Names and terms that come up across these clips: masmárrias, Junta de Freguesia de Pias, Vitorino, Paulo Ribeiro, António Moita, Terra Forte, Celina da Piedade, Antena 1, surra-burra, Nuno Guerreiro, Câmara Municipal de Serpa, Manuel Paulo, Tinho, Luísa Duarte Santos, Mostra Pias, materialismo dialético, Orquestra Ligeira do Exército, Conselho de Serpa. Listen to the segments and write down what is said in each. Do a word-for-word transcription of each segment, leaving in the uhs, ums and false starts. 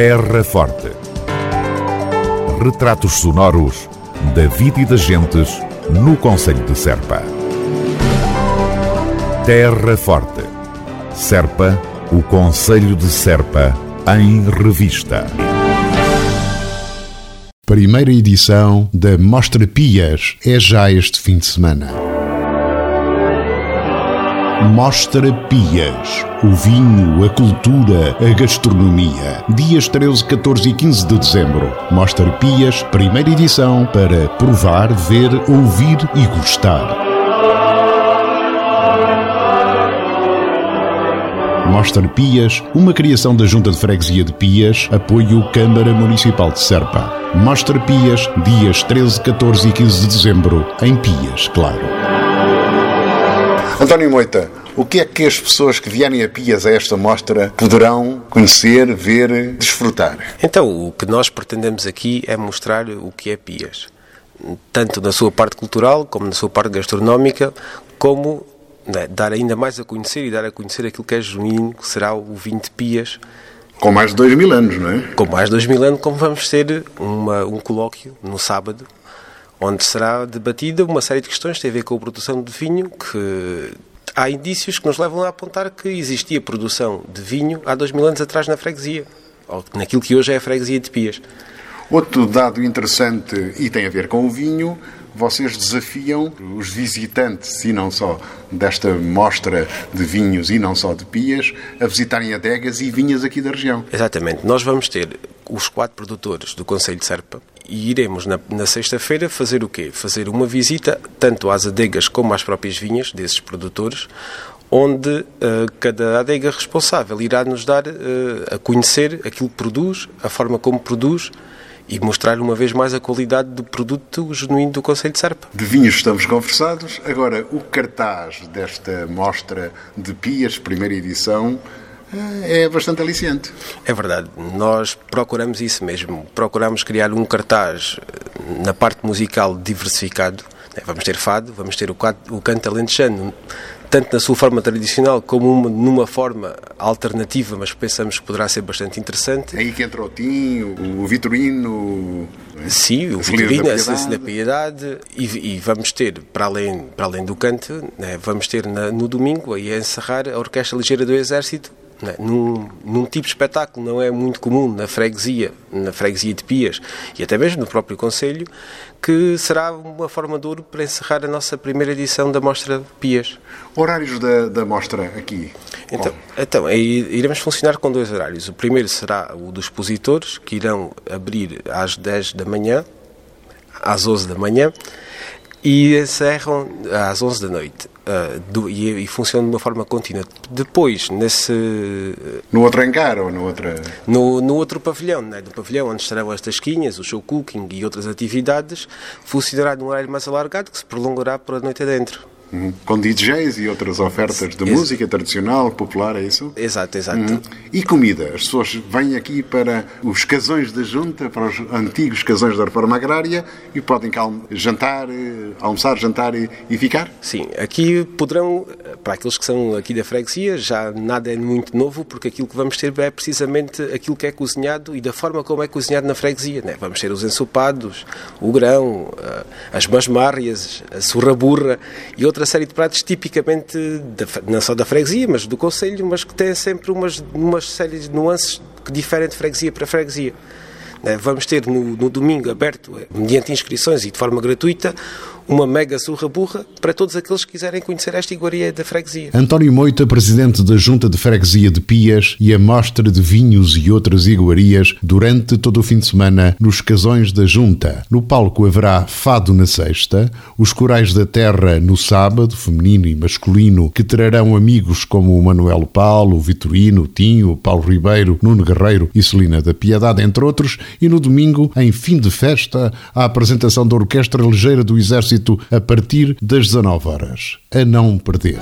Terra Forte. Retratos sonoros da vida e das gentes no Conselho de Serpa. Terra Forte. Serpa, o Conselho de Serpa, em revista. Primeira edição da Mostra Pias é já este fim de semana. Mostra Pias. O vinho, a cultura, a gastronomia. Dias treze, catorze e quinze de dezembro. Mostra Pias, primeira edição, para provar, ver, ouvir e gostar. Mostra Pias, uma criação da Junta de Freguesia de Pias, apoio Câmara Municipal de Serpa. Mostra Pias, dias treze, catorze e quinze de dezembro, em Pias, claro. António Moita, o que é que as pessoas que vierem a Pias a esta mostra poderão conhecer, ver, desfrutar? Então, o que nós pretendemos aqui é mostrar o que é Pias, tanto na sua parte cultural, como na sua parte gastronómica, como dar ainda mais a conhecer e dar a conhecer aquilo que é genuíno, que será o vinho de Pias. Com mais de dois mil anos, não é? Com mais de dois mil anos, como vamos ter uma, um colóquio no sábado, onde será debatida uma série de questões que têm a ver com a produção de vinho, que há indícios que nos levam a apontar que existia produção de vinho há dois mil anos atrás na freguesia, ou naquilo que hoje é a freguesia de Pias. Outro dado interessante, e tem a ver com o vinho, vocês desafiam os visitantes, e não só desta mostra de vinhos e não só de Pias, a visitarem adegas e vinhas aqui da região. Exatamente. Nós vamos ter os quatro produtores do Conselho de Serpa e iremos na, na sexta-feira fazer o quê? Fazer uma visita tanto às adegas como às próprias vinhas desses produtores, onde uh, cada adega responsável irá nos dar uh, a conhecer aquilo que produz, a forma como produz, e mostrar uma vez mais a qualidade do produto genuíno do Conselho de Serpa. De vinhos estamos conversados. Agora, o cartaz desta mostra de Pias, primeira edição, é bastante aliciante. É verdade. Nós procuramos isso mesmo. Procuramos criar um cartaz na parte musical diversificado. Vamos ter fado, vamos ter o canto alentejano, tanto na sua forma tradicional como uma, numa forma alternativa, mas pensamos que poderá ser bastante interessante. É aí que entra o Tinho, o Vitorino... Sim, o Vitorino, a Celina da Piedade. E, e vamos ter, para além, para além do canto, né, vamos ter na, no domingo, aí a encerrar, a Orquestra Ligeira do Exército, né, num, num tipo de espetáculo não é muito comum na freguesia, na freguesia de Pias, e até mesmo no próprio Conselho, que será uma forma de ouro para encerrar a nossa primeira edição da Mostra Pias. Horários da, da Mostra aqui? Então, então, iremos funcionar com dois horários. O primeiro será o dos expositores, que irão abrir às dez da manhã, às onze da manhã, e encerram às onze da noite. Uh, do, e, e funciona de uma forma contínua. Depois, nesse... No outro hangar ou no outro... No, no outro pavilhão, né? No pavilhão onde estarão as tasquinhas, o show cooking e outras atividades, funcionará num horário mais alargado que se prolongará por a noite adentro. Uhum. Com D Js e outras ofertas de Ex- música tradicional, popular, é isso? Exato, exato. Uhum. E comida? As pessoas vêm aqui para os casões da Junta, para os antigos casões da reforma agrária, e podem jantar, almoçar, jantar e, e ficar? Sim, aqui poderão, para aqueles que são aqui da freguesia, já nada é muito novo, porque aquilo que vamos ter é precisamente aquilo que é cozinhado e da forma como é cozinhado na freguesia, né? Vamos ter os ensopados, o grão, as masmárrias, a surraburra e outras, outra série de pratos tipicamente, da, não só da freguesia, mas do Conselho, mas que têm sempre umas, umas séries de nuances que diferem de freguesia para freguesia. Vamos ter no, no domingo aberto, mediante inscrições e de forma gratuita, uma mega surra-burra para todos aqueles que quiserem conhecer esta iguaria da freguesia. António Moita, presidente da Junta de Freguesia de Pias, e a mostra de vinhos e outras iguarias durante todo o fim de semana nos casões da Junta. No palco haverá fado na sexta, os corais da terra no sábado, feminino e masculino, que trarão amigos como o Manuel Paulo, o Vitorino, o Tinho, o Paulo Ribeiro, Nuno Guerreiro e Celina da Piedade, entre outros. E no domingo, em fim de festa, a apresentação da Orquestra Ligeira do Exército a partir das dezanove horas. A não perder.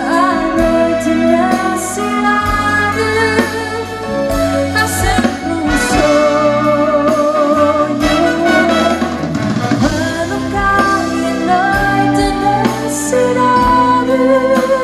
A noite na cidade, há sempre um sonho. A lugar e noite na cidade.